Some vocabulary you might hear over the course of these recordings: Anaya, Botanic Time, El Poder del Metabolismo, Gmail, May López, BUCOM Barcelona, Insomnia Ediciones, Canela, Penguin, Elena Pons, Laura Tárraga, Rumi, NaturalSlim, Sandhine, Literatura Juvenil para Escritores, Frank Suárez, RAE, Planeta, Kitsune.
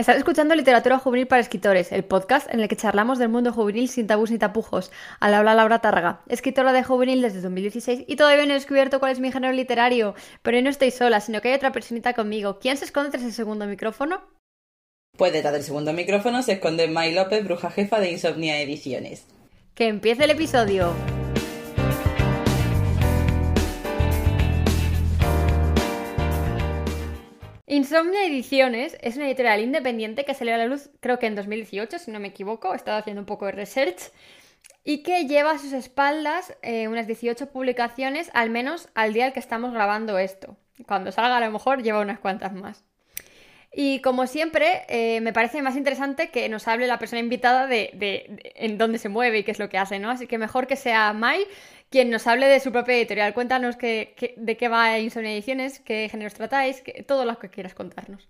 Estás escuchando Literatura Juvenil para Escritores, el podcast en el que charlamos del mundo juvenil sin tabús ni tapujos. Al habla Laura Tárraga, escritora de juvenil desde 2016 y todavía no he descubierto cuál es mi género literario. Pero hoy no estoy sola, sino que hay otra personita conmigo. ¿Quién se esconde tras el segundo micrófono? Pues detrás del segundo micrófono se esconde May López, bruja jefa de Insomnia Ediciones. ¡Que empiece el episodio! Insomnia Ediciones es una editorial independiente que salió a la luz creo que en 2018, si no me equivoco, he estado haciendo un poco de research, y que lleva a sus espaldas unas 18 publicaciones, al menos al día al que estamos grabando esto. Cuando salga a lo mejor lleva unas cuantas más. Y como siempre, me parece más interesante que nos hable la persona invitada de en dónde se mueve y qué es lo que hace, ¿no? Así que mejor que sea May quien nos hable de su propia editorial. Cuéntanos de qué va Insomnia Ediciones, qué géneros tratáis, todo lo que quieras contarnos.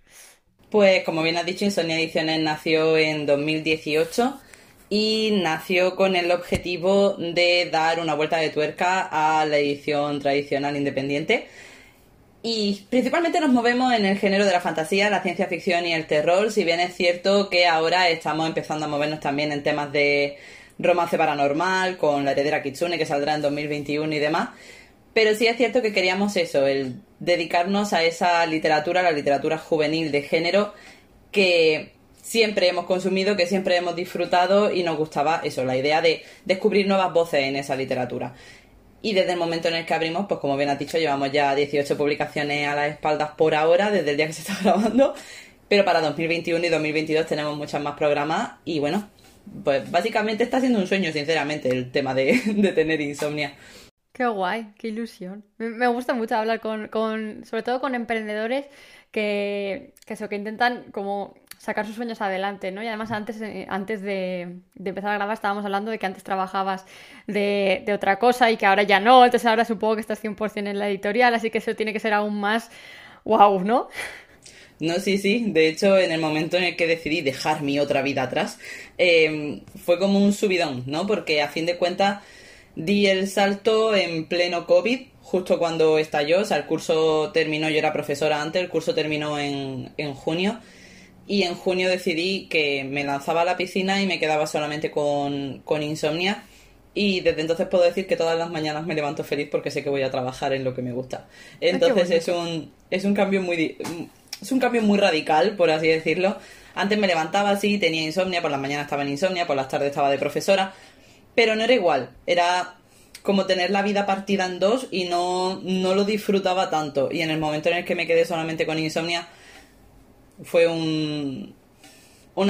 Pues como bien has dicho, Insomnia Ediciones nació en 2018 y nació con el objetivo de dar una vuelta de tuerca a la edición tradicional independiente. Y principalmente nos movemos en el género de la fantasía, la ciencia ficción y el terror, si bien es cierto que ahora estamos empezando a movernos también en temas de romance paranormal, con La heredera Kitsune, que saldrá en 2021 y demás. Pero sí es cierto que queríamos eso, el dedicarnos a esa literatura, la literatura juvenil de género, que siempre hemos consumido, que siempre hemos disfrutado, y nos gustaba eso, la idea de descubrir nuevas voces en esa literatura. Y desde el momento en el que abrimos, pues como bien has dicho, llevamos ya 18 publicaciones a las espaldas por ahora, desde el día que se está grabando, pero para 2021 y 2022 tenemos muchas más programas y bueno, pues básicamente está siendo un sueño, sinceramente, el tema de tener Insomnia. ¡Qué guay! ¡Qué ilusión! Me gusta mucho hablar sobre todo con emprendedores que intentan como sacar sus sueños adelante, ¿no? Y además antes de empezar a grabar estábamos hablando de que antes trabajabas de otra cosa y que ahora ya no, entonces ahora supongo que estás 100% en la editorial, así que eso tiene que ser aún más wow, ¿no? No, sí, de hecho en el momento en el que decidí dejar mi otra vida atrás fue como un subidón, ¿no? Porque a fin de cuentas di el salto en pleno COVID, justo cuando estalló, o sea, el curso terminó, yo era profesora antes, el curso terminó en junio. Y en junio decidí que me lanzaba a la piscina y me quedaba solamente con Insomnia. Y desde entonces puedo decir que todas las mañanas me levanto feliz porque sé que voy a trabajar en lo que me gusta. Entonces es un cambio muy radical, por así decirlo. Antes me levantaba así, tenía insomnia, por las mañanas estaba en insomnia, por las tardes estaba de profesora. Pero no era igual, era como tener la vida partida en dos y no lo disfrutaba tanto. Y en el momento en el que me quedé solamente con Insomnia fue un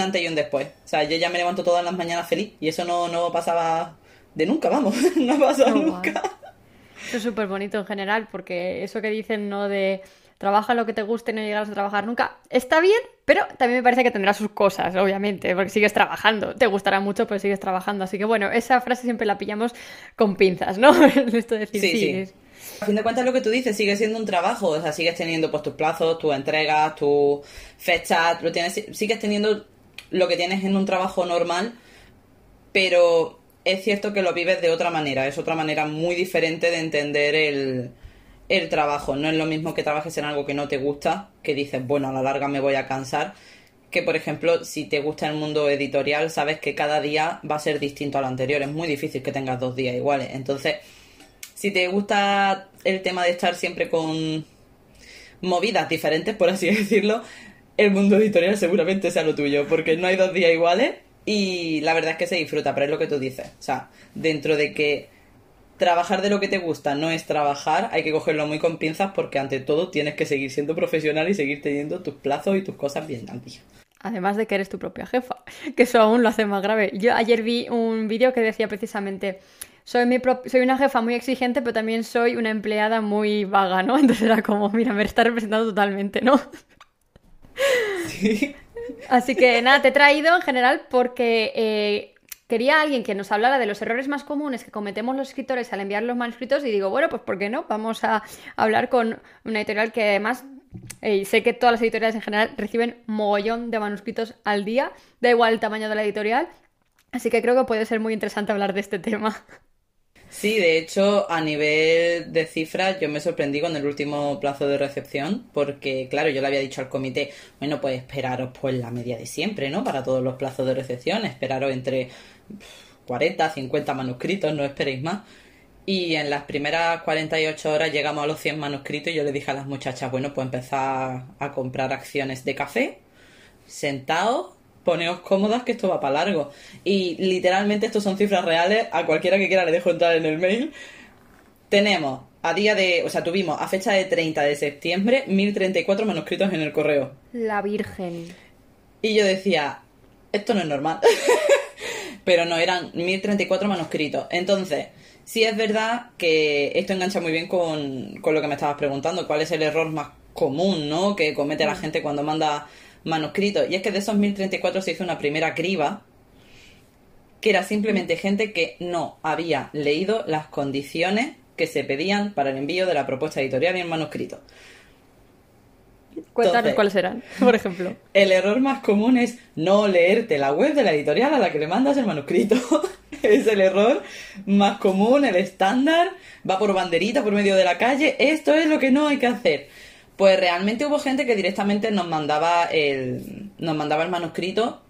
antes y un después. O sea, yo ya me levanto todas las mañanas feliz y eso no pasaba de nunca, vamos. No ha pasado nunca. Wow. Eso es súper bonito en general porque eso que dicen, ¿no? De trabaja lo que te guste y no llegarás a trabajar nunca. Está bien, pero también me parece que tendrás sus cosas, obviamente, porque sigues trabajando. Te gustará mucho, pero sigues trabajando. Así que bueno, esa frase siempre la pillamos con pinzas, ¿no? Esto de decir sí. A fin de cuentas lo que tú dices sigue siendo un trabajo, o sea, sigues teniendo pues tus plazos, tus entregas, tus fechas, sigues teniendo lo que tienes en un trabajo normal, pero es cierto que lo vives de otra manera, es otra manera muy diferente de entender el trabajo. No es lo mismo que trabajes en algo que no te gusta, que dices, bueno, a la larga me voy a cansar, que por ejemplo, si te gusta el mundo editorial, sabes que cada día va a ser distinto al anterior, es muy difícil que tengas 2 días iguales, entonces si te gusta el tema de estar siempre con movidas diferentes, por así decirlo, el mundo editorial seguramente sea lo tuyo, porque no hay 2 días iguales y la verdad es que se disfruta, pero es lo que tú dices. O sea, dentro de que trabajar de lo que te gusta no es trabajar, hay que cogerlo muy con pinzas porque ante todo tienes que seguir siendo profesional y seguir teniendo tus plazos y tus cosas bien al día. Además de que eres tu propia jefa, que eso aún lo hace más grave. Yo ayer vi un vídeo que decía precisamente... Soy una jefa muy exigente, pero también soy una empleada muy vaga, ¿no? Entonces era como, mira, me está representando totalmente, ¿no? Sí. Así que nada, te he traído en general porque quería alguien que nos hablara de los errores más comunes que cometemos los escritores al enviar los manuscritos y digo, bueno, pues ¿por qué no? Vamos a hablar con una editorial que además... sé que todas las editoriales en general reciben mogollón de manuscritos al día, da igual el tamaño de la editorial, así que creo que puede ser muy interesante hablar de este tema. Sí, de hecho, a nivel de cifras, yo me sorprendí con el último plazo de recepción, porque, claro, yo le había dicho al comité, bueno, pues esperaros pues la media de siempre, ¿no? Para todos los plazos de recepción, esperaros entre 40, 50 manuscritos, no esperéis más. Y en las primeras 48 horas llegamos a los 100 manuscritos y yo le dije a las muchachas, bueno, pues empezad a comprar acciones de café, sentaos, poneos cómodas que esto va para largo. Y literalmente estos son cifras reales, a cualquiera que quiera le dejo entrar en el mail. Tenemos, tuvimos a fecha de 30 de septiembre 1034 manuscritos en el correo. La Virgen. Y yo decía, esto no es normal. Pero no, eran 1034 manuscritos. Entonces, sí es verdad que esto engancha muy bien con lo que me estabas preguntando, cuál es el error más común, ¿no?, que comete la gente cuando manda manuscritos. Y es que de esos 1034 se hizo una primera criba, que era simplemente gente que no había leído las condiciones que se pedían para el envío de la propuesta editorial y el manuscrito. Cuéntanos cuáles serán, por ejemplo. El error más común es no leerte la web de la editorial a la que le mandas el manuscrito. Es el error más común, el estándar, va por banderita por medio de la calle, esto es lo que no hay que hacer. Pues realmente hubo gente que directamente nos mandaba el manuscrito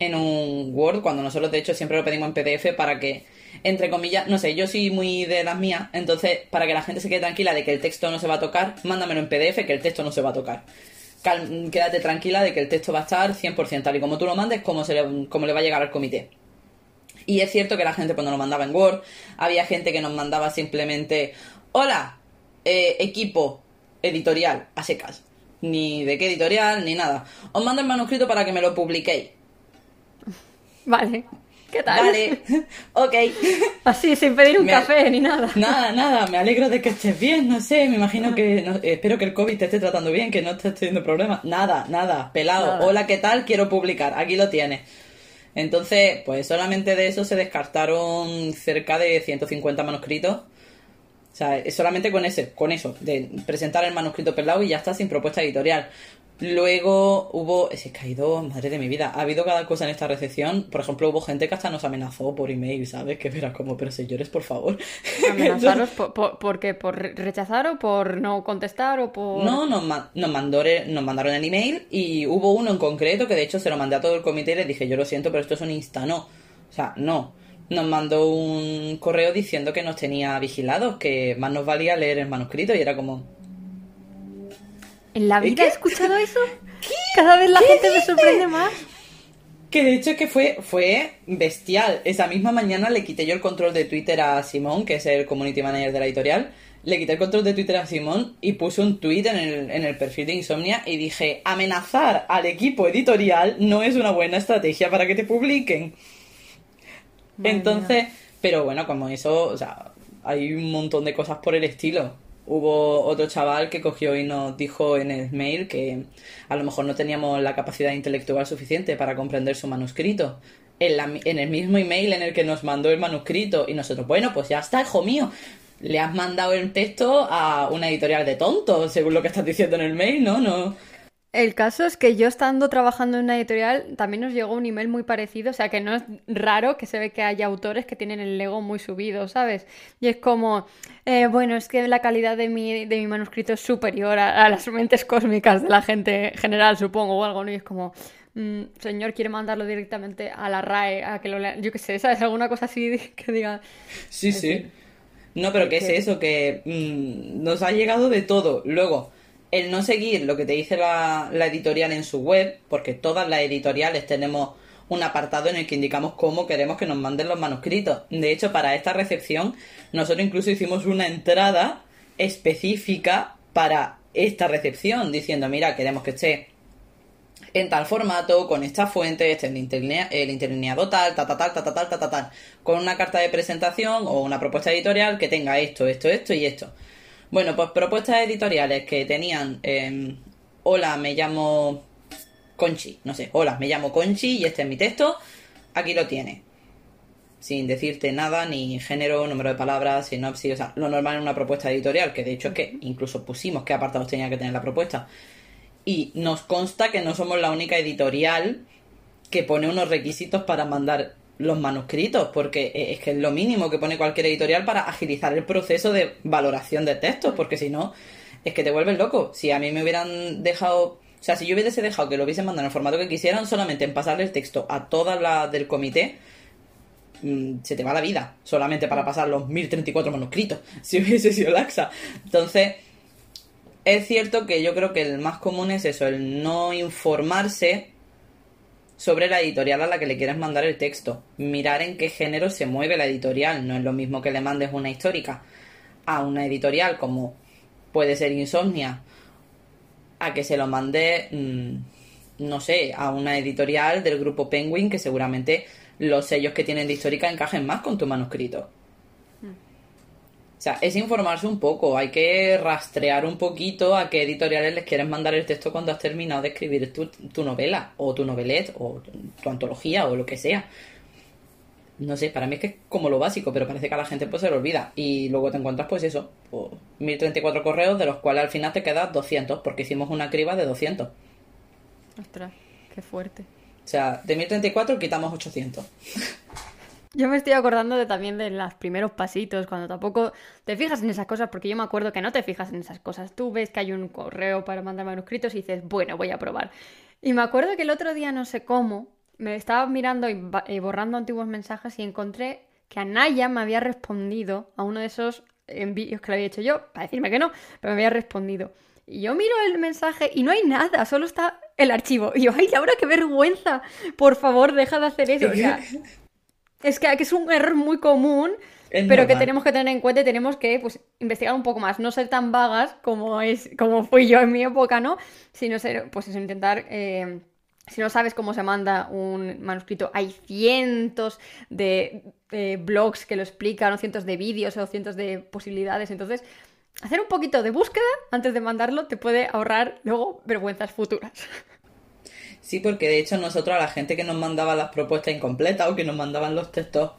en un Word, cuando nosotros de hecho siempre lo pedimos en PDF para que, entre comillas, no sé, yo soy muy de las mías, entonces para que la gente se quede tranquila de que el texto no se va a tocar, mándamelo en PDF que el texto no se va a tocar. Quédate tranquila de que el texto va a estar 100% tal y como tú lo mandes, como le va a llegar al comité. Y es cierto que la gente cuando lo mandaba en Word, había gente que nos mandaba simplemente, hola, equipo editorial, a secas, ni de qué editorial, ni nada. Os mando el manuscrito para que me lo publiquéis. Vale, ¿qué tal? Vale, ok. Así, sin pedir un café ni nada. Nada, me alegro de que estés bien, no sé, me imagino que... espero que el COVID te esté tratando bien, que no estés teniendo problemas. Nada, pelado. Nada. Hola, ¿qué tal? Quiero publicar, aquí lo tienes. Entonces, pues solamente de eso se descartaron cerca de 150 manuscritos. O sea, solamente con eso, de presentar el manuscrito pelado y ya está, sin propuesta editorial. Luego hubo... Es que ha ido, madre de mi vida, ha habido cada cosa en esta recepción. Por ejemplo, hubo gente que hasta nos amenazó por email, ¿sabes? Que verás como, pero señores, por favor. ¿Amenazaros por qué? ¿Por rechazar o por no contestar o por...? No, nos mandaron el email y hubo uno en concreto que de hecho se lo mandé a todo el comité y les dije, yo lo siento, pero esto es un insta, no. O sea, no. Nos mandó un correo diciendo que nos tenía vigilados, que más nos valía leer el manuscrito y era como... ¿En la vida he escuchado eso? ¿Qué? Cada vez la gente me sorprende más. Que de hecho es que fue bestial. Esa misma mañana le quité yo el control de Twitter a Simón, que es el community manager de la editorial. Le quité el control de Twitter a Simón y puse un tweet en el perfil de Insomnia y dije, amenazar al equipo editorial no es una buena estrategia para que te publiquen. Bueno. Entonces, pero bueno, como eso, o sea, hay un montón de cosas por el estilo. Hubo otro chaval que cogió y nos dijo en el mail que a lo mejor no teníamos la capacidad intelectual suficiente para comprender su manuscrito. En el mismo email en el que nos mandó el manuscrito. Y nosotros, bueno, pues ya está, hijo mío. Le has mandado el texto a una editorial de tontos, según lo que estás diciendo en el mail, ¿no? No. El caso es que yo estando trabajando en una editorial también nos llegó un email muy parecido, o sea que no es raro que se ve que haya autores que tienen el ego muy subido, ¿sabes? Y es como, bueno, es que la calidad de mi manuscrito es superior a las mentes cósmicas de la gente general, supongo, o algo, ¿no? Y es como, señor, quiere mandarlo directamente a la RAE, a que lo lean, yo qué sé, ¿sabes? Alguna cosa así que diga... Sí, sí. No, pero ¿qué es eso? Que nos ha llegado de todo, luego... El no seguir lo que te dice la editorial en su web, porque todas las editoriales tenemos un apartado en el que indicamos cómo queremos que nos manden los manuscritos. De hecho, para esta recepción, nosotros incluso hicimos una entrada específica para esta recepción, diciendo, mira, queremos que esté en tal formato, con esta fuente, esté el interlineado tal, tal, con una carta de presentación o una propuesta editorial que tenga esto y esto. Bueno, pues propuestas editoriales que tenían, hola, me llamo Conchi, no sé, hola, me llamo Conchi y este es mi texto, aquí lo tienes. Sin decirte nada, ni género, número de palabras, sinopsis, o sea, lo normal en una propuesta editorial, que de hecho es que incluso pusimos qué apartados tenía que tener la propuesta. Y nos consta que no somos la única editorial que pone unos requisitos para mandar los manuscritos, porque es que es lo mínimo que pone cualquier editorial para agilizar el proceso de valoración de textos, porque si no, es que te vuelves loco. Si a mí me hubieran dejado, o sea, si yo hubiese dejado que lo hubiesen mandado en el formato que quisieran, solamente en pasarle el texto a todas las del comité, se te va la vida, solamente para pasar los 1034 manuscritos, si hubiese sido laxa. Entonces, es cierto que yo creo que el más común es eso, el no informarse sobre la editorial a la que le quieras mandar el texto. Mirar en qué género se mueve la editorial. No es lo mismo que le mandes una histórica a una editorial como puede ser Insomnia, a que se lo mande, no sé, a una editorial del grupo Penguin, que seguramente los sellos que tienen de histórica encajen más con tu manuscrito. O sea, es informarse un poco, hay que rastrear un poquito a qué editoriales les quieres mandar el texto cuando has terminado de escribir tu novela, o tu novelette, o tu antología, o lo que sea. No sé, para mí es que es como lo básico, pero parece que a la gente pues se lo olvida. Y luego te encuentras pues eso, pues, 1034 correos, de los cuales al final te quedas 200, porque hicimos una criba de 200. Ostras, qué fuerte. O sea, de 1034 quitamos 800. Yo me estoy acordando también de los primeros pasitos, cuando tampoco te fijas en esas cosas, porque yo me acuerdo que no te fijas en esas cosas. Tú ves que hay un correo para mandar manuscritos y dices, bueno, voy a probar. Y me acuerdo que el otro día, no sé cómo, me estaba mirando y borrando antiguos mensajes y encontré que Anaya me había respondido a uno de esos envíos que le había hecho yo, para decirme que no, pero me había respondido. Y yo miro el mensaje y no hay nada, solo está el archivo. Y yo, ay, Laura, qué vergüenza, por favor, deja de hacer eso, o sea... Es que es un error muy común, pero que tenemos que tener en cuenta y tenemos que pues, investigar un poco más. No ser tan vagas como fui yo en mi época, ¿no? Sino ser, pues eso, intentar... Si no sabes cómo se manda un manuscrito, hay cientos de blogs que lo explican, o cientos de vídeos, o cientos de posibilidades. Entonces, hacer un poquito de búsqueda antes de mandarlo te puede ahorrar luego vergüenzas futuras. Sí, porque de hecho nosotros a la gente que nos mandaba las propuestas incompletas o que nos mandaban los textos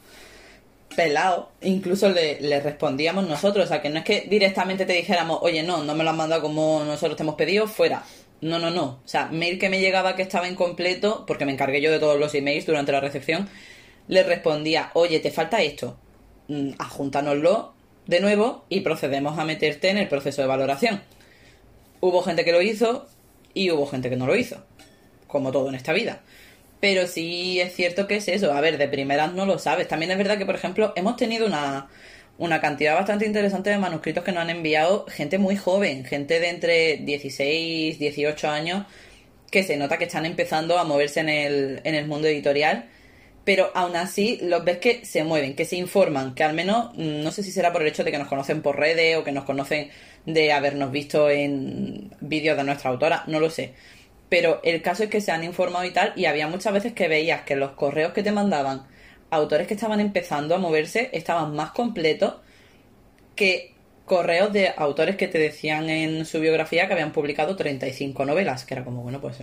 pelados, incluso le respondíamos nosotros. O sea, que no es que directamente te dijéramos, oye, no me lo han mandado como nosotros te hemos pedido, fuera. No. O sea, mail que me llegaba que estaba incompleto, porque me encargué yo de todos los emails durante la recepción, le respondía, oye, te falta esto, ajúntanoslo de nuevo y procedemos a meterte en el proceso de valoración. Hubo gente que lo hizo y hubo gente que no lo hizo. Como todo en esta vida. Pero sí es cierto que es eso. A ver, de primeras no lo sabes. También es verdad que, por ejemplo, hemos tenido una cantidad bastante interesante de manuscritos que nos han enviado gente muy joven, gente de entre 16, 18 años, que se nota que están empezando a moverse en el mundo editorial, pero aún así los ves que se mueven, que se informan, que al menos, no sé si será por el hecho de que nos conocen por redes o que nos conocen de habernos visto en vídeos de nuestra autora, no lo sé. Pero el caso es que se han informado y tal, y había muchas veces que veías que los correos que te mandaban autores que estaban empezando a moverse estaban más completos que correos de autores que te decían en su biografía que habían publicado 35 novelas, que era como, bueno, pues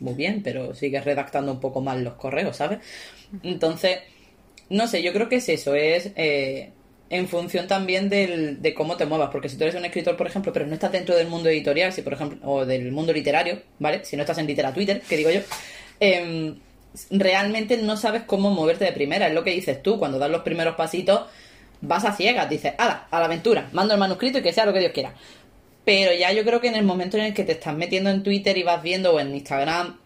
muy bien, pero sigues redactando un poco mal los correos, ¿sabes? Entonces, no sé, yo creo que es eso, es... en función también de cómo te muevas, porque si tú eres un escritor, por ejemplo, pero no estás dentro del mundo editorial, si por ejemplo, o del mundo literario, ¿vale? Si no estás en Twitter, que digo yo, realmente no sabes cómo moverte de primera, es lo que dices tú, cuando das los primeros pasitos vas a ciegas, dices, ¡hala, a la aventura! Mando el manuscrito y que sea lo que Dios quiera. Pero ya yo creo que en el momento en el que te estás metiendo en Twitter y vas viendo, o en Instagram,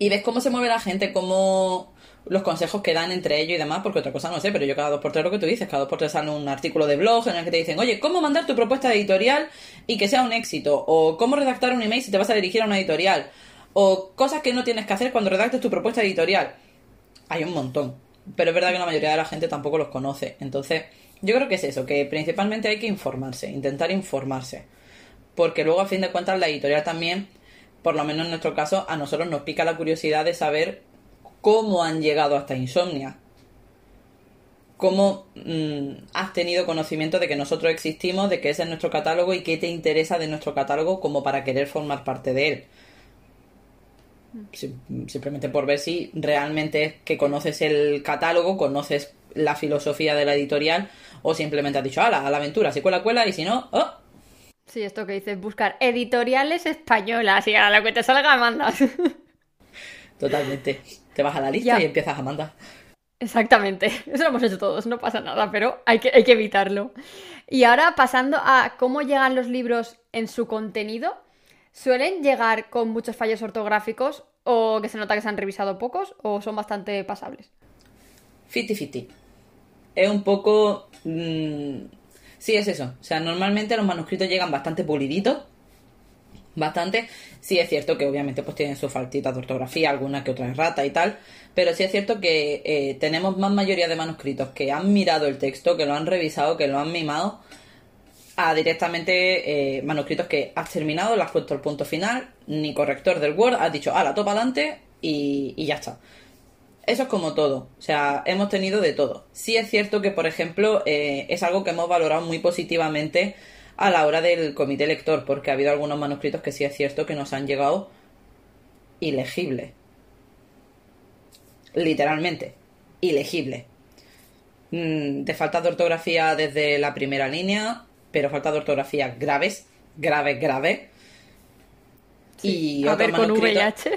y ves cómo se mueve la gente, cómo... los consejos que dan entre ellos y demás, porque otra cosa no sé, pero yo cada 2x3 lo que tú dices, cada 2x3 sale un artículo de blog en el que te dicen, oye, ¿cómo mandar tu propuesta editorial y que sea un éxito? O ¿cómo redactar un email si te vas a dirigir a una editorial? O cosas que no tienes que hacer cuando redactes tu propuesta editorial. Hay un montón, pero es verdad que la mayoría de la gente tampoco los conoce. Entonces, yo creo que es eso, que principalmente hay que informarse, intentar informarse, porque luego a fin de cuentas la editorial también, por lo menos en nuestro caso, a nosotros nos pica la curiosidad de saber cómo han llegado hasta Insomnia, cómo has tenido conocimiento de que nosotros existimos, de que ese es nuestro catálogo y qué te interesa de nuestro catálogo como para querer formar parte de él. Simplemente por ver si realmente es que conoces el catálogo, conoces la filosofía de la editorial, o simplemente has dicho, ala, a la aventura, si cuela, y si no, ¡oh! Sí, esto que dices, buscar editoriales españolas y a lo que te salga mandas. Totalmente. Te vas a la lista ya. Y empiezas a mandar. Exactamente. Eso lo hemos hecho todos, no pasa nada, pero hay que evitarlo. Y ahora, pasando a cómo llegan los libros en su contenido, ¿suelen llegar con muchos fallos ortográficos o que se nota que se han revisado pocos o son bastante pasables? 50-50. Es un poco... Sí, es eso. O sea, normalmente los manuscritos llegan bastante puliditos. Bastante. Sí es cierto que obviamente pues tienen sus faltitas de ortografía, alguna que otra errata y tal, pero sí es cierto que tenemos más mayoría de manuscritos que han mirado el texto, que lo han revisado, que lo han mimado, a directamente manuscritos que has terminado, le has puesto el punto final, ni corrector del Word, has dicho, ala, topa adelante y ya está. Eso es como todo, o sea, hemos tenido de todo. Sí es cierto que, por ejemplo, es algo que hemos valorado muy positivamente a la hora del comité lector, porque ha habido algunos manuscritos que sí es cierto que nos han llegado ilegibles. Literalmente, ilegibles. De falta de ortografía desde la primera línea, pero falta de ortografía graves. Sí. Y a ver, con VIH.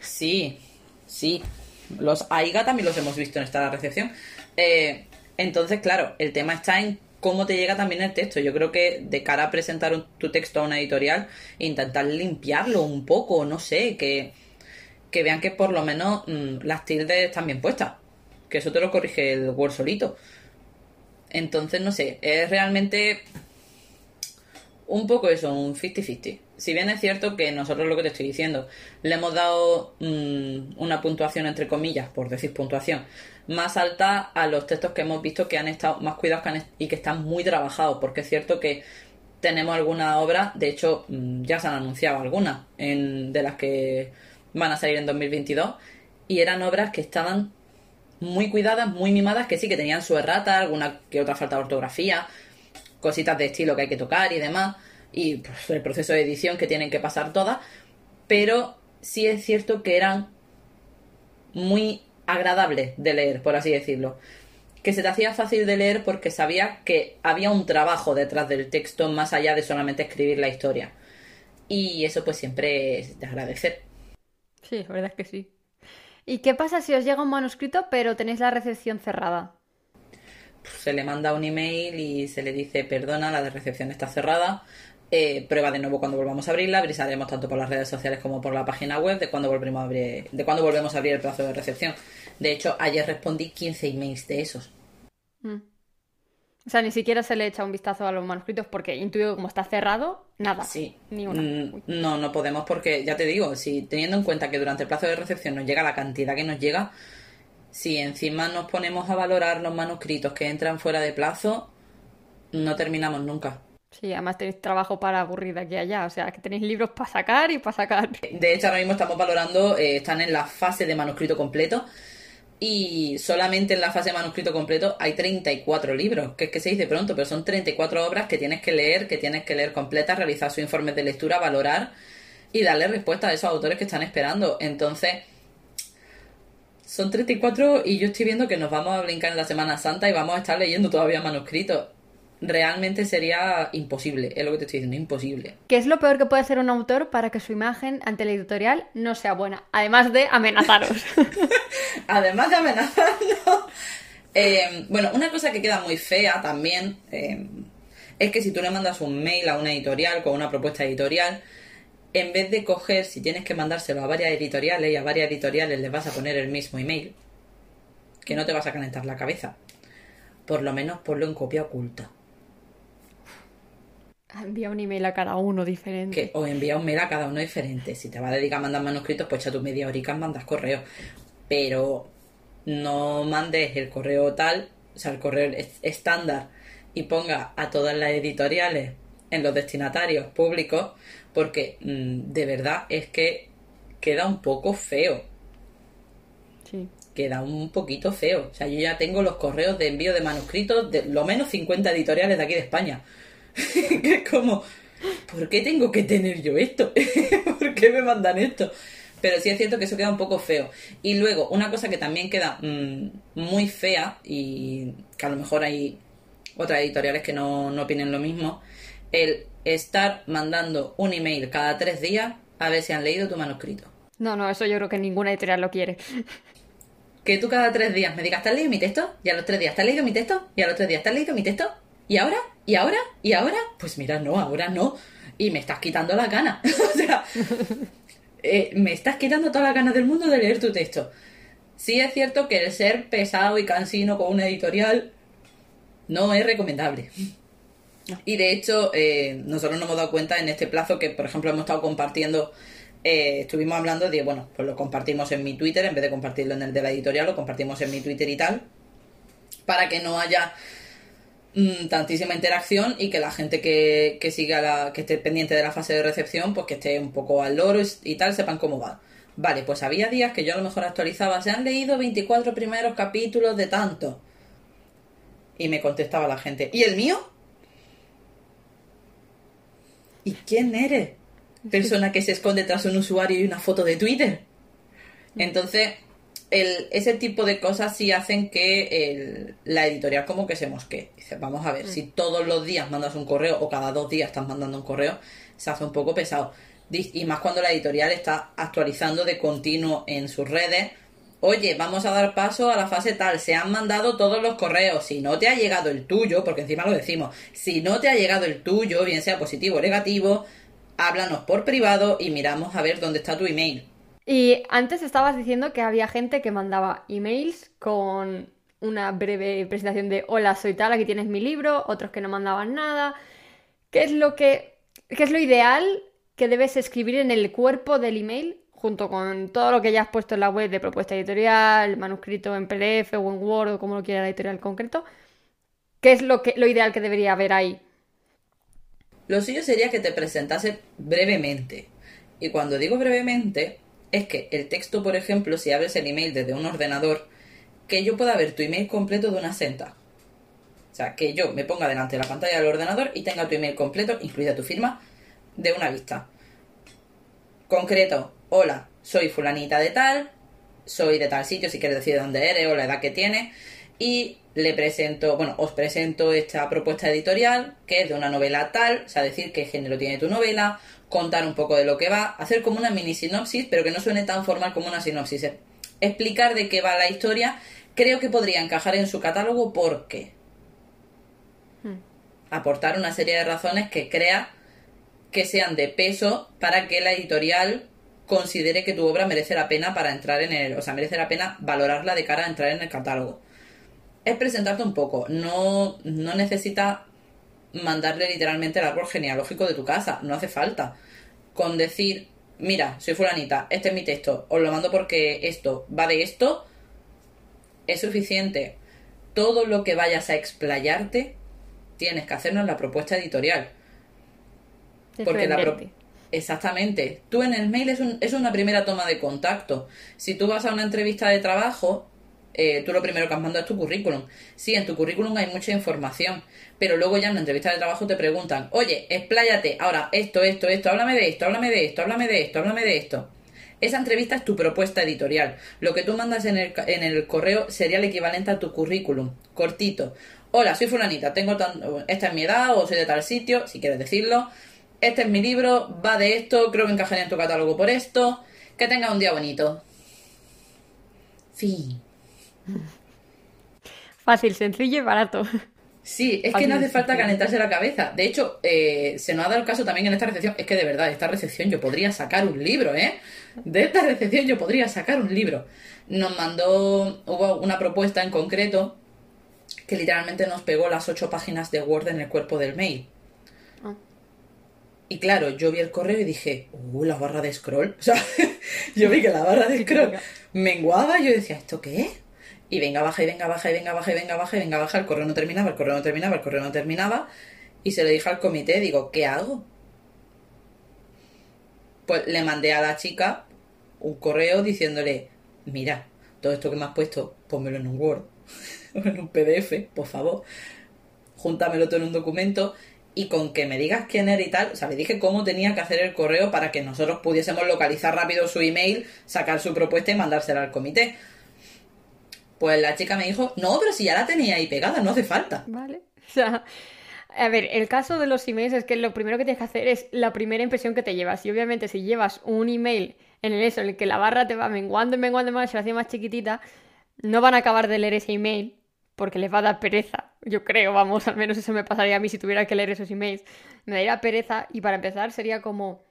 Sí. Los AIGA también los hemos visto en esta recepción. Entonces, claro, el tema está en cómo te llega también el texto. Yo creo que de cara a presentar tu texto a una editorial, intentar limpiarlo un poco, no sé, que vean que por lo menos las tildes están bien puestas, que eso te lo corrige el Word solito. Entonces, no sé, es realmente un poco eso, un 50-50. Si bien es cierto que nosotros, lo que te estoy diciendo, le hemos dado una puntuación, entre comillas, por decir puntuación, más alta a los textos que hemos visto que han estado más cuidados y que están muy trabajados, porque es cierto que tenemos alguna obra, de hecho ya se han anunciado algunas de las que van a salir en 2022, y eran obras que estaban muy cuidadas, muy mimadas, que sí que tenían su errata, alguna que otra falta de ortografía, cositas de estilo que hay que tocar y demás, y pues, el proceso de edición que tienen que pasar todas, pero sí es cierto que eran muy agradables de leer, por así decirlo, que se te hacía fácil de leer porque sabías que había un trabajo detrás del texto más allá de solamente escribir la historia, y eso pues siempre es de agradecer. Sí, la verdad es que sí. ¿Y qué pasa si os llega un manuscrito pero tenéis la recepción cerrada? Pues se le manda un email y se le dice, perdona, la de recepción está cerrada. Prueba de nuevo cuando volvamos a abrirla, avisaremos tanto por las redes sociales como por la página web de cuando volvemos a abrir el plazo de recepción. De hecho, ayer respondí 15 emails de esos. O sea, ni siquiera se le echa un vistazo a los manuscritos porque intuyo que como está cerrado, nada. Sí. Ni una. No podemos porque, ya te digo, si teniendo en cuenta que durante el plazo de recepción nos llega la cantidad que nos llega, si encima nos ponemos a valorar los manuscritos que entran fuera de plazo, no terminamos nunca. Sí, además tenéis trabajo para aburrir de aquí a allá, o sea, que tenéis libros para sacar y para sacar. De hecho, ahora mismo estamos valorando, están en la fase de manuscrito completo, y solamente en la fase de manuscrito completo hay 34 libros, que es que se dice pronto, pero son 34 obras que tienes que leer, completas, realizar sus informes de lectura, valorar y darle respuesta a esos autores que están esperando. Entonces, son 34 y yo estoy viendo que nos vamos a brincar en la Semana Santa y vamos a estar leyendo todavía manuscritos. Realmente sería imposible, es lo que te estoy diciendo, imposible. ¿Qué es lo peor que puede hacer un autor para que su imagen ante la editorial no sea buena? Además de amenazaros. Además de amenazarnos. Bueno, una cosa que queda muy fea también es que si tú le mandas un mail a una editorial con una propuesta editorial, en vez de coger, si tienes que mandárselo a varias editoriales y a varias editoriales les vas a poner el mismo email, que no te vas a calentar la cabeza, por lo menos ponlo en copia oculta. Envía un email a cada uno diferente. Si te vas a dedicar a mandar manuscritos, pues echa tus media horica, mandas correos. Pero no mandes el correo tal, o sea, el correo estándar, y ponga a todas las editoriales en los destinatarios públicos, porque de verdad es que queda un poco feo. Sí. Queda un poquito feo. O sea, yo ya tengo los correos de envío de manuscritos de lo menos 50 editoriales de aquí de España. Que es como, ¿por qué tengo que tener yo esto? ¿Por qué me mandan esto? Pero sí es cierto que eso queda un poco feo. Y luego, una cosa que también queda muy fea, y que a lo mejor hay otras editoriales que no opinen lo mismo, el estar mandando un email cada 3 días a ver si han leído tu manuscrito. No, no, eso yo creo que ninguna editorial lo quiere. Que tú cada 3 días me digas, ¿te has leído mi texto? Y a los 3 días, ¿te has leído mi texto? Y a los 3 días, ¿te has leído mi texto? ¿Y ahora? ¿Y ahora? ¿Y ahora? Pues mira, no, ahora no. Y me estás quitando las ganas. O sea, me estás quitando todas las ganas del mundo de leer tu texto. Sí es cierto que el ser pesado y cansino con una editorial no es recomendable. No. Y de hecho, nosotros nos hemos dado cuenta en este plazo que, por ejemplo, hemos estado compartiendo... estuvimos hablando de, bueno, pues lo compartimos en mi Twitter, en vez de compartirlo en el de la editorial, lo compartimos en mi Twitter y tal, para que no haya tantísima interacción y que la gente que siga que esté pendiente de la fase de recepción, pues que esté un poco al loro y tal, sepan cómo va. Vale, pues había días que yo a lo mejor actualizaba, se han leído 24 primeros capítulos de tanto. Y me contestaba la gente, ¿y el mío? ¿Y quién eres? Persona que se esconde tras un usuario y una foto de Twitter. Entonces, ese tipo de cosas sí hacen que la editorial como que se mosquee. Dice, vamos a ver, si todos los días mandas un correo o cada 2 días estás mandando un correo, se hace un poco pesado. Y más cuando la editorial está actualizando de continuo en sus redes. Oye, vamos a dar paso a la fase tal, se han mandado todos los correos, si no te ha llegado el tuyo, porque encima lo decimos, si no te ha llegado el tuyo, bien sea positivo o negativo... Háblanos por privado y miramos a ver dónde está tu email. Y antes estabas diciendo que había gente que mandaba emails con una breve presentación de hola, soy tal, aquí tienes mi libro, otros que no mandaban nada. ¿Qué es lo ideal que debes escribir en el cuerpo del email junto con todo lo que ya has puesto en la web de propuesta editorial, manuscrito en PDF o en Word o como lo quiera la editorial en concreto? ¿Qué es lo ideal que debería haber ahí? Lo suyo sería que te presentase brevemente. Y cuando digo brevemente, es que el texto, por ejemplo, si abres el email desde un ordenador, que yo pueda ver tu email completo de una senta. O sea, que yo me ponga delante de la pantalla del ordenador y tenga tu email completo, incluida tu firma, de una vista. Concreto, hola, soy fulanita de tal, soy de tal sitio, si quieres decir dónde eres o la edad que tienes, y... os presento esta propuesta editorial, que es de una novela tal, o sea, decir qué género tiene tu novela, contar un poco de lo que va, hacer como una mini sinopsis, pero que no suene tan formal como una sinopsis. Explicar de qué va la historia, creo que podría encajar en su catálogo porque aportar una serie de razones que crea que sean de peso para que la editorial considere que tu obra merece la pena para entrar en o sea, merece la pena valorarla de cara a entrar en el catálogo. Es presentarte un poco, no necesitas mandarle literalmente el árbol genealógico de tu casa, no hace falta. Con decir, mira, soy fulanita, este es mi texto, os lo mando porque esto va de esto, es suficiente. Todo lo que vayas a explayarte, tienes que hacernos la propuesta editorial. Porque exactamente. Tú en el mail es una primera toma de contacto. Si tú vas a una entrevista de trabajo... tú lo primero que has mandado es tu currículum. Sí, en tu currículum hay mucha información, pero luego ya en la entrevista de trabajo te preguntan, oye, expláyate, ahora esto, háblame de esto. Esa entrevista es tu propuesta editorial. Lo que tú mandas en el correo sería el equivalente a tu currículum, cortito. Hola, soy fulanita, esta es mi edad o soy de tal sitio, si quieres decirlo. Este es mi libro, va de esto, creo que encajaría en tu catálogo por esto. Que tengas un día bonito. Fin. Fácil, sencillo y barato. Sí, es que no hace falta calentarse la cabeza. De hecho, se nos ha dado el caso también en esta recepción. Es que de verdad, esta recepción yo podría sacar un libro, ¿eh? De esta recepción yo podría sacar un libro. Nos mandó, hubo una propuesta en concreto que literalmente nos pegó las 8 páginas de Word en el cuerpo del mail. Y claro, yo vi el correo y dije, la barra de scroll. O sea, yo vi que la barra de scroll menguaba y yo decía, ¿esto qué es? Y venga, baja, el correo no terminaba, y se lo dije al comité, digo, ¿qué hago? Pues le mandé a la chica un correo diciéndole, mira, todo esto que me has puesto, pónmelo en un Word, o en un PDF, por favor, júntamelo todo en un documento, y con que me digas quién era y tal, o sea, le dije cómo tenía que hacer el correo para que nosotros pudiésemos localizar rápido su email, sacar su propuesta y mandársela al comité. Pues la chica me dijo, no, pero si ya la tenía ahí pegada, no hace falta. Vale, o sea, A ver, el caso de los emails es que lo primero que tienes que hacer es la primera impresión que te llevas. Y obviamente si llevas un email en el que la barra te va menguando más, se la hace más chiquitita, no van a acabar de leer ese email porque les va a dar pereza. Yo creo, vamos, al menos eso me pasaría a mí si tuviera que leer esos emails. Me daría pereza y para empezar sería como...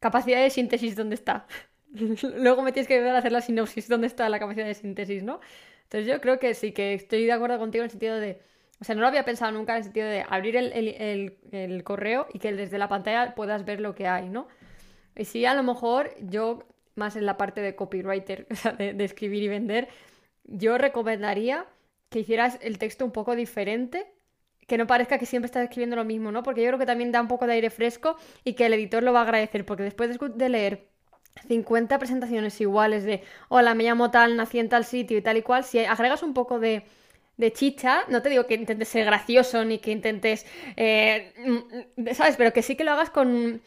Capacidad de síntesis, ¿dónde está? Luego me tienes que ayudar a hacer la sinopsis, ¿dónde está la capacidad de síntesis, no? Entonces yo creo que sí, que estoy de acuerdo contigo en el sentido de... O sea, no lo había pensado nunca en el sentido de abrir el correo y que desde la pantalla puedas ver lo que hay, ¿no? Y sí, a lo mejor yo, más en la parte de copywriter, o sea, de escribir y vender, yo recomendaría que hicieras el texto un poco diferente, que no parezca que siempre estás escribiendo lo mismo, ¿no? Porque yo creo que también da un poco de aire fresco y que el editor lo va a agradecer, porque después de leer 50 presentaciones iguales de hola, me llamo tal, nací en tal sitio y tal y cual, si agregas un poco de chicha, no te digo que intentes ser gracioso ni que intentes, ¿sabes? Pero que sí que lo hagas con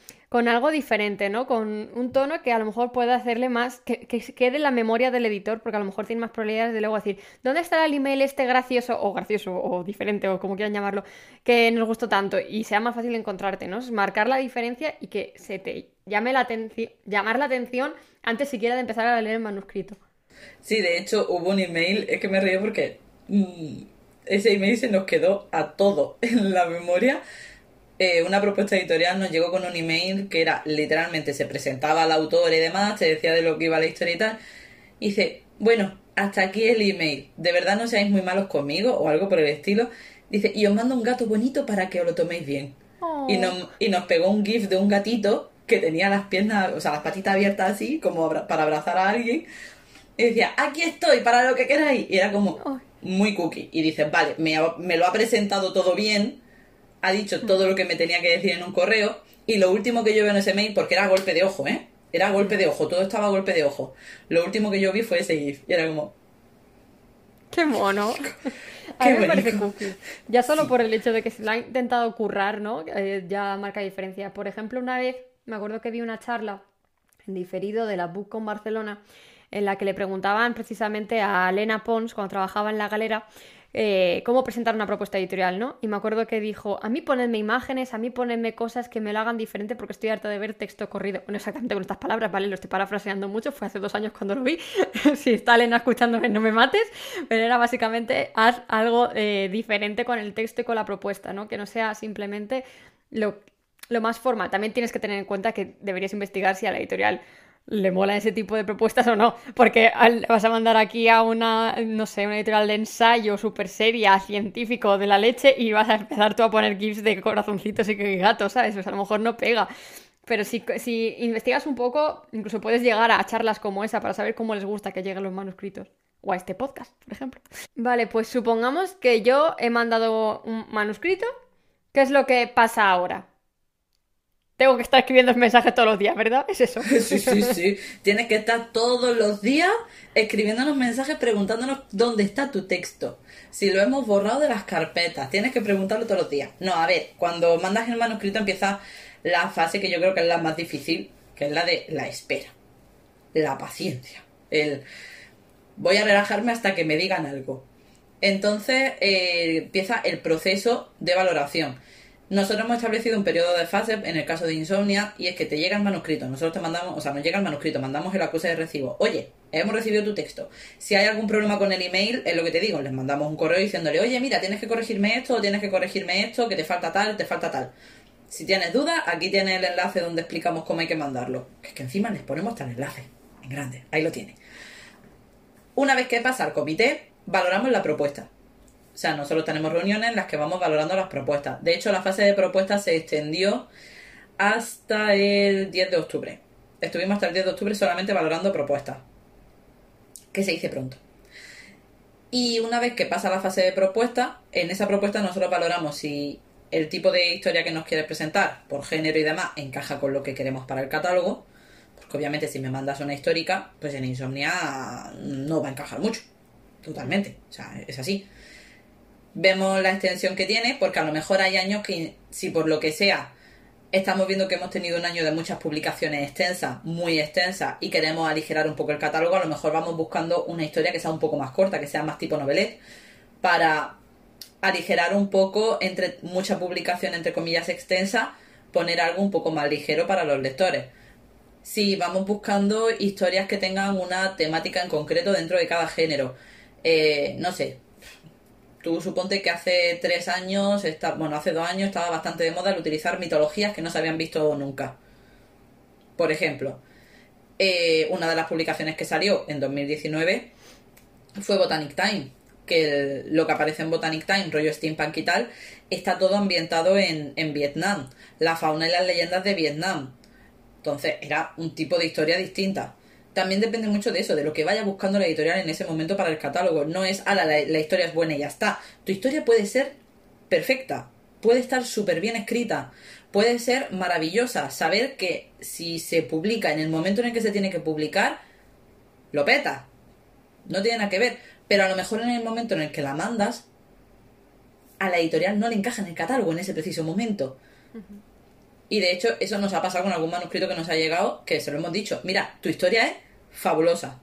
algo diferente, ¿no? Con un tono que a lo mejor pueda hacerle más, que quede en la memoria del editor, porque a lo mejor tiene más probabilidades de luego decir, ¿dónde estará el email este gracioso o diferente o como quieran llamarlo, que nos gustó tanto? Y sea más fácil encontrarte, ¿no? Es marcar la diferencia y que se te llame llamar la atención antes siquiera de empezar a leer el manuscrito. Sí, de hecho hubo un email, es que me río porque ese email se nos quedó a todo en la memoria. Una propuesta editorial nos llegó con un email que era, literalmente, se presentaba al autor y demás, se decía de lo que iba la historia y tal, y dice, bueno, hasta aquí el email, de verdad no seáis muy malos conmigo, o algo por el estilo, dice, y os mando un gato bonito para que os lo toméis bien. Oh. Y nos pegó un gif de un gatito que tenía las piernas, o sea, las patitas abiertas así, como para abrazar a alguien, y decía, aquí estoy, para lo que queráis, y era como muy cookie, y dices, vale, me lo ha presentado todo bien, ha dicho todo lo que me tenía que decir en un correo, y lo último que yo veo en ese mail, porque era golpe de ojo, era golpe de ojo, todo estaba a golpe de ojo, lo último que yo vi fue ese gif, y era como... ¡Qué mono! A mí me parece cookie. Ya solo sí, por el hecho de que se lo ha intentado currar, ¿no? Ya marca diferencia. Por ejemplo, una vez, me acuerdo que vi una charla en diferido de la BUCOM Barcelona, en la que le preguntaban precisamente a Elena Pons, cuando trabajaba en La Galera, cómo presentar una propuesta editorial, ¿no? Y me acuerdo que dijo, a mí ponedme imágenes, a mí ponedme cosas que me lo hagan diferente porque estoy harta de ver texto corrido. Bueno, exactamente con estas palabras, ¿vale? Lo estoy parafraseando mucho, fue hace 2 años cuando lo vi. Si está Elena escuchándome, no me mates. Pero era básicamente, haz algo diferente con el texto y con la propuesta, ¿no? Que no sea simplemente lo más formal. También tienes que tener en cuenta que deberías investigar si a la editorial le mola ese tipo de propuestas o no, porque vas a mandar aquí a una, no sé, una editorial de ensayo súper seria, científico de la leche, y vas a empezar tú a poner gifs de corazoncitos y gatos, ¿sabes? Pues a lo mejor no pega, pero si investigas un poco, incluso puedes llegar a charlas como esa para saber cómo les gusta que lleguen los manuscritos, o a este podcast, por ejemplo. Vale, pues supongamos que yo he mandado un manuscrito. ¿Qué es lo que pasa ahora? Tengo que estar escribiendo mensajes todos los días, ¿verdad? ¿Es eso? Sí. Tienes que estar todos los días escribiéndonos mensajes, preguntándonos dónde está tu texto. Si lo hemos borrado de las carpetas, tienes que preguntarlo todos los días. No, a ver, cuando mandas el manuscrito empieza la fase que yo creo que es la más difícil, que es la de la espera, la paciencia. Voy a relajarme hasta que me digan algo. Entonces empieza el proceso de valoración. Nosotros hemos establecido un periodo de fases en el caso de Insomnia, y es que te llega el manuscrito, nosotros te mandamos, o sea, nos llega el manuscrito, mandamos el acuse de recibo. Oye, hemos recibido tu texto. Si hay algún problema con el email, es lo que te digo, les mandamos un correo diciéndole, oye, mira, tienes que corregirme esto, que te falta tal. Si tienes dudas, aquí tienes el enlace donde explicamos cómo hay que mandarlo. Es que encima les ponemos tal enlace, en grande, ahí lo tienes. Una vez que pasa al comité, valoramos la propuesta. O sea, nosotros tenemos reuniones en las que vamos valorando las propuestas. De hecho, la fase de propuestas se extendió hasta el 10 de octubre. Estuvimos hasta el 10 de octubre solamente valorando propuestas, que se dice pronto. Y una vez que pasa la fase de propuesta, en esa propuesta nosotros valoramos si el tipo de historia que nos quieres presentar, por género y demás, encaja con lo que queremos para el catálogo. Porque obviamente si me mandas una histórica, pues en Insomnia no va a encajar mucho. Totalmente. O sea, es así. Vemos la extensión que tiene, porque a lo mejor hay años que, si por lo que sea, estamos viendo que hemos tenido un año de muchas publicaciones extensas, muy extensas, y queremos aligerar un poco el catálogo, a lo mejor vamos buscando una historia que sea un poco más corta, que sea más tipo novelet, para aligerar un poco, entre mucha publicación entre comillas extensa, poner algo un poco más ligero para los lectores. Sí, vamos buscando historias que tengan una temática en concreto dentro de cada género. No sé, tú suponte que hace 3 años, hace 2 años estaba bastante de moda el utilizar mitologías que no se habían visto nunca. Por ejemplo, una de las publicaciones que salió en 2019 fue Botanic Time, que lo que aparece en Botanic Time, rollo steampunk y tal, está todo ambientado en Vietnam, la fauna y las leyendas de Vietnam. Entonces era un tipo de historia distinta. También depende mucho de eso, de lo que vaya buscando la editorial en ese momento para el catálogo. No es, la historia es buena y ya está. Tu historia puede ser perfecta, puede estar súper bien escrita, puede ser maravillosa. Saber que si se publica en el momento en el que se tiene que publicar, lo peta. No tiene nada que ver. Pero a lo mejor en el momento en el que la mandas, a la editorial no le encaja en el catálogo en ese preciso momento. Uh-huh. Y de hecho, eso nos ha pasado con algún manuscrito que nos ha llegado, que se lo hemos dicho. Mira, tu historia es fabulosa.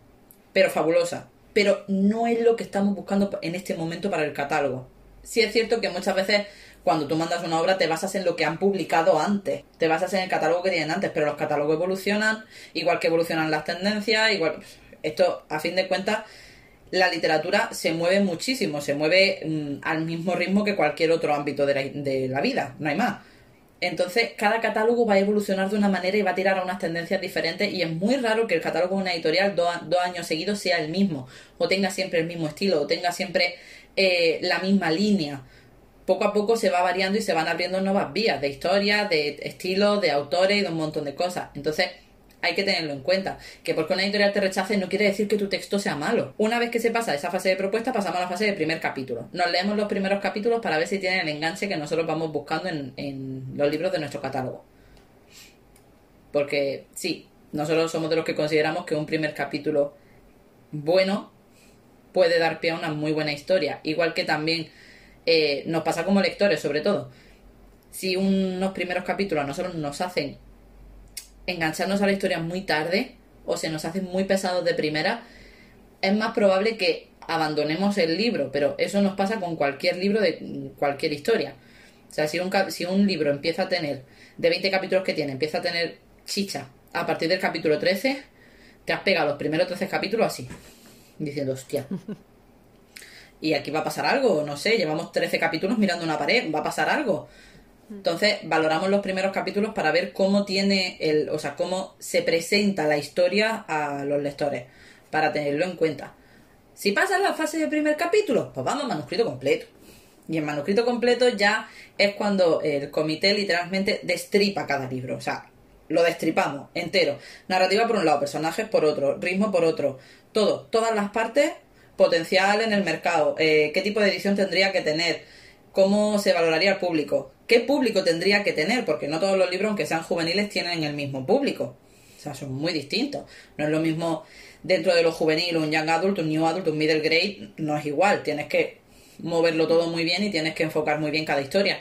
Pero no es lo que estamos buscando en este momento para el catálogo. Sí es cierto que muchas veces, cuando tú mandas una obra, te basas en lo que han publicado antes. Te basas en el catálogo que tienen antes. Pero los catálogos evolucionan, igual que evolucionan las tendencias, igual... Esto, a fin de cuentas, la literatura se mueve muchísimo, se mueve al mismo ritmo que cualquier otro ámbito de la vida, no hay más. Entonces, cada catálogo va a evolucionar de una manera y va a tirar a unas tendencias diferentes, y es muy raro que el catálogo de una editorial 2 años seguidos sea el mismo, o tenga siempre el mismo estilo, o tenga siempre la misma línea. Poco a poco se va variando y se van abriendo nuevas vías de historia, de estilos, de autores y de un montón de cosas. Entonces... hay que tenerlo en cuenta. Que porque una editorial te rechace no quiere decir que tu texto sea malo. Una vez que se pasa esa fase de propuesta, pasamos a la fase del primer capítulo. Nos leemos los primeros capítulos para ver si tienen el enganche que nosotros vamos buscando en los libros de nuestro catálogo. Porque sí, nosotros somos de los que consideramos que un primer capítulo bueno puede dar pie a una muy buena historia. Igual que también nos pasa como lectores, sobre todo. Si unos primeros capítulos a nosotros nos hacen engancharnos a la historia muy tarde, o se nos hacen muy pesados de primera, es más probable que abandonemos el libro. Pero eso nos pasa con cualquier libro de cualquier historia. O sea, si un libro empieza a tener, de 20 capítulos que tiene, empieza a tener chicha a partir del capítulo 13, te has pegado los primeros 13 capítulos así, diciendo, hostia, y aquí va a pasar algo, no sé, llevamos 13 capítulos mirando una pared, va a pasar algo. Entonces, valoramos los primeros capítulos para ver cómo tiene cómo se presenta la historia a los lectores, para tenerlo en cuenta. Si pasas la fase del primer capítulo, pues vamos al manuscrito completo. Y el manuscrito completo ya es cuando el comité literalmente destripa cada libro. O sea, lo destripamos entero. Narrativa por un lado, personajes por otro, ritmo por otro, todo, todas las partes, potencial en el mercado, qué tipo de edición tendría que tener, cómo se valoraría al público, qué público tendría que tener, porque no todos los libros, aunque sean juveniles, tienen el mismo público. O sea, son muy distintos. No es lo mismo dentro de lo juvenil, un young adult, un new adult, un middle grade, no es igual. Tienes que moverlo todo muy bien y tienes que enfocar muy bien cada historia.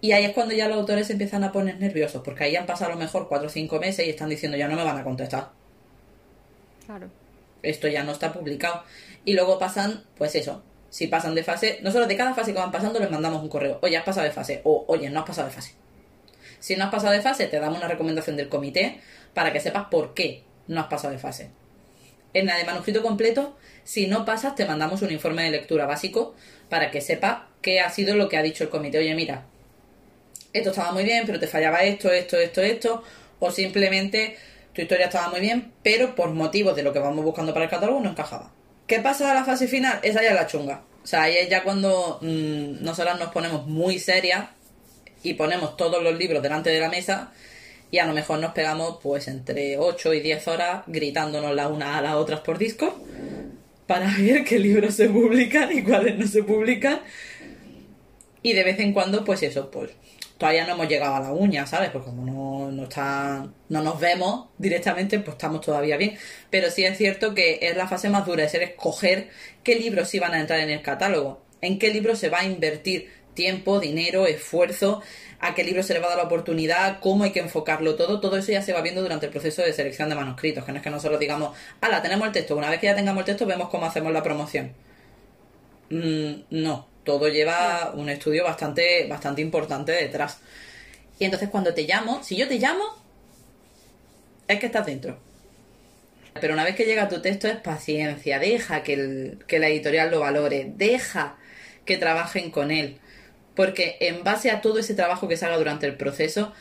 Y ahí es cuando ya los autores se empiezan a poner nerviosos, porque ahí han pasado a lo mejor 4 o 5 meses y están diciendo, ya no me van a contestar. Claro. Esto ya no está publicado. Y luego pasan, pues eso... Si pasan de fase, nosotros de cada fase que van pasando les mandamos un correo. Oye, has pasado de fase. O, oye, no has pasado de fase. Si no has pasado de fase, te damos una recomendación del comité para que sepas por qué no has pasado de fase. En la de manuscrito completo, si no pasas, te mandamos un informe de lectura básico para que sepas qué ha sido lo que ha dicho el comité. Oye, mira, esto estaba muy bien, pero te fallaba esto. O simplemente tu historia estaba muy bien, pero por motivos de lo que vamos buscando para el catálogo no encajaba. ¿Qué pasa a la fase final? Esa ya es la chunga. O sea, ahí es ya cuando nosotras nos ponemos muy serias y ponemos todos los libros delante de la mesa y a lo mejor nos pegamos pues entre 8 y 10 horas gritándonos las unas a las otras por Discord para ver qué libros se publican y cuáles no se publican. Y de vez en cuando, pues eso, pues todavía no hemos llegado a la uña, ¿sabes? Pues como no nos vemos directamente, pues estamos todavía bien. Pero sí es cierto que es la fase más dura, es el escoger qué libros sí van a entrar en el catálogo, en qué libros se va a invertir tiempo, dinero, esfuerzo, a qué libro se le va a dar la oportunidad, cómo hay que enfocarlo todo. Todo eso ya se va viendo durante el proceso de selección de manuscritos, que no es que nosotros digamos, tenemos el texto, una vez que ya tengamos el texto vemos cómo hacemos la promoción. No. todo lleva un estudio bastante importante detrás. Y entonces cuando te llamo, si yo te llamo, es que estás dentro. Pero una vez que llega tu texto es paciencia, deja que la editorial lo valore, deja que trabajen con él. Porque en base a todo ese trabajo que se haga durante el proceso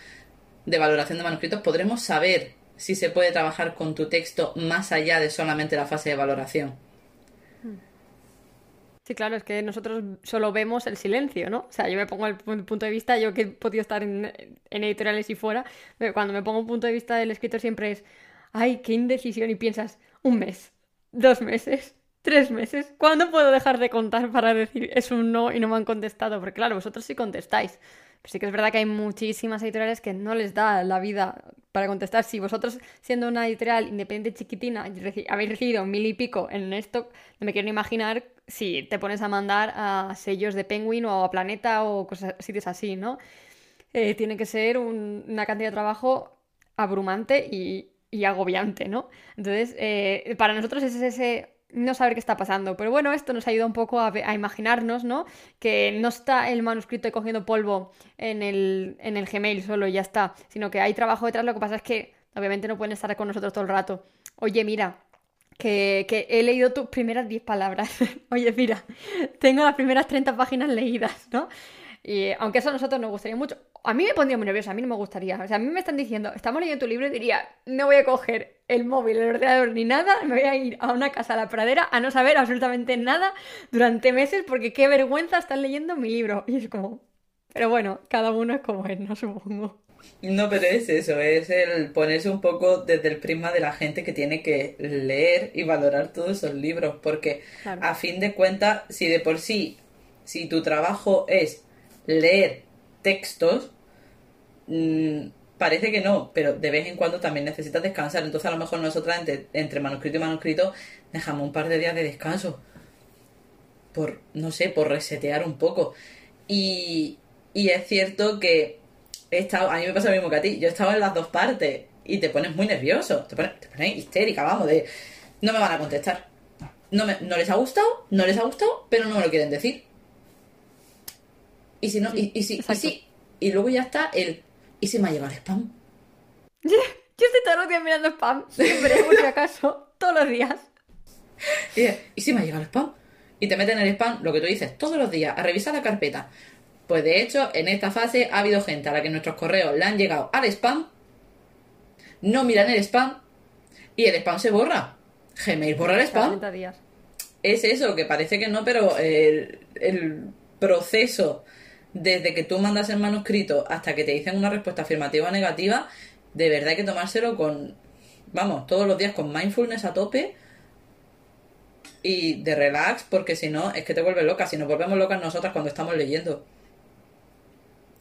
de valoración de manuscritos podremos saber si se puede trabajar con tu texto más allá de solamente la fase de valoración. Sí, claro, es que nosotros solo vemos el silencio, ¿no? O sea, yo me pongo el punto de vista, yo que he podido estar en editoriales y fuera, cuando me pongo un punto de vista del escritor siempre es, ¡ay, qué indecisión! Y piensas, un mes, 2 meses... 3 meses. ¿Cuándo puedo dejar de contar para decir es un no y no me han contestado? Porque claro, vosotros sí contestáis. Pero sí que es verdad que hay muchísimas editoriales que no les da la vida para contestar. Si vosotros, siendo una editorial independiente chiquitina, habéis recibido 1000 y pico en esto, no me quiero ni imaginar si te pones a mandar a sellos de Penguin o a Planeta o cosas, sitios así, ¿no? Tiene que ser una cantidad de trabajo abrumante y agobiante, ¿no? Entonces, para nosotros es ese... no saber qué está pasando, pero bueno, esto nos ayuda un poco a imaginarnos, ¿no? Que no está el manuscrito cogiendo polvo en el Gmail solo y ya está, sino que hay trabajo detrás. Lo que pasa es que obviamente no pueden estar con nosotros todo el rato. Oye, mira, que he leído tus primeras 10 palabras. Oye, mira, tengo las primeras 30 páginas leídas, ¿no? Y aunque eso a nosotros nos gustaría mucho, a mí me pondría muy nerviosa, a mí no me gustaría. O sea, a mí me están diciendo, estamos leyendo tu libro, y diría, no voy a coger el móvil, el ordenador ni nada, me voy a ir a una casa a la pradera a no saber absolutamente nada durante meses, porque qué vergüenza estar leyendo mi libro. Y es como, pero bueno, cada uno es como es, ¿no? Supongo. No, pero es eso, es el ponerse un poco desde el prisma de la gente que tiene que leer y valorar todos esos libros, porque claro, a fin de cuentas, si de por sí, si tu trabajo es leer textos, parece que no, pero de vez en cuando también necesitas descansar. Entonces a lo mejor nosotras entre manuscrito y manuscrito dejamos un par de días de descanso por, no sé, por resetear un poco. Y es cierto que a mí me pasa lo mismo que a ti, yo he estado en las dos partes y te pones muy nervioso, te pones histérica, vamos, de no me van a contestar, no les ha gustado, pero no me lo quieren decir. Y si no, sí. Y luego ya está ¿y si me ha llegado el spam? Yo estoy todos los días mirando spam, siempre, por si acaso, todos los días. ¿Y si me ha llegado el spam? Y te meten en el spam, lo que tú dices, todos los días, a revisar la carpeta. Pues de hecho, en esta fase ha habido gente a la que nuestros correos le han llegado al spam, no miran el spam, y el spam se borra. Gmail borra el spam. 30 días. Es eso, que parece que no, pero el proceso... desde que tú mandas el manuscrito hasta que te dicen una respuesta afirmativa o negativa, de verdad hay que tomárselo todos los días con mindfulness a tope y de relax, porque si no, es que te vuelves loca. Si nos volvemos locas nosotras cuando estamos leyendo.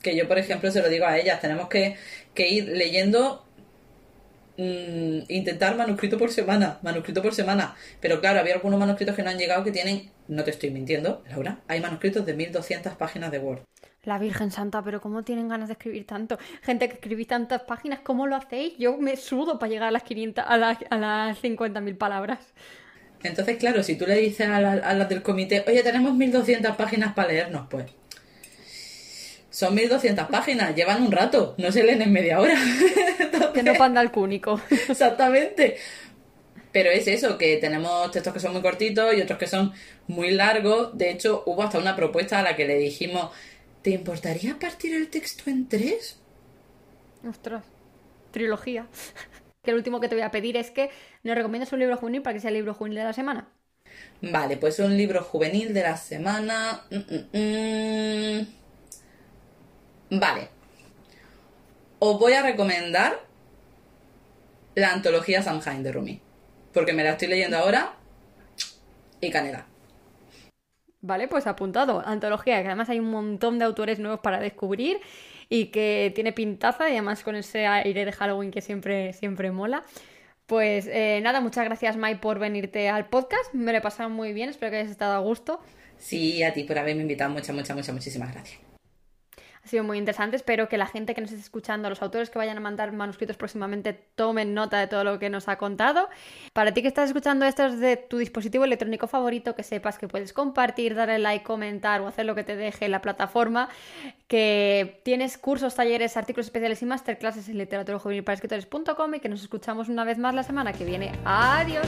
Que yo, por ejemplo, se lo digo a ellas, tenemos que ir leyendo, intentar manuscrito por semana. Pero claro, había algunos manuscritos que no han llegado que tienen... No te estoy mintiendo, Laura. Hay manuscritos de 1200 páginas de Word. La Virgen Santa, pero ¿cómo tienen ganas de escribir tanto? Gente que escribís tantas páginas, ¿cómo lo hacéis? Yo me sudo para llegar a las 500, a las 50.000 palabras. Entonces, claro, si tú le dices a las del comité, oye, tenemos 1200 páginas para leernos, pues. Son 1200 páginas, llevan un rato, no se leen en media hora. Entonces, que no panda el cúnico. Exactamente. Pero es eso, que tenemos textos que son muy cortitos y otros que son muy largos. De hecho, hubo hasta una propuesta a la que le dijimos, ¿te importaría partir el texto en 3? Ostras, trilogía. Que el último que te voy a pedir es que nos recomiendas un libro juvenil para que sea el libro juvenil de la semana. Vale, pues un libro juvenil de la semana... Vale. Os voy a recomendar la antología Sandhine de Rumi, porque me la estoy leyendo ahora, y Canela. Vale, pues apuntado, antología, que además hay un montón de autores nuevos para descubrir y que tiene pintaza, y además con ese aire de Halloween que siempre mola. Pues nada, muchas gracias, May, por venirte al podcast, me lo he pasado muy bien, espero que hayas estado a gusto. Sí, a ti por haberme invitado, muchísimas gracias. ha sido muy interesante. Espero que la gente que nos esté escuchando, los autores que vayan a mandar manuscritos próximamente, tomen nota de todo lo que nos ha contado. Para ti que estás escuchando esto desde tu dispositivo electrónico favorito, que sepas que puedes compartir, darle like, comentar o hacer lo que te deje la plataforma, que tienes cursos, talleres, artículos especiales y masterclasses en literaturajuvenilparaescritores.com y que nos escuchamos una vez más la semana que viene. ¡Adiós!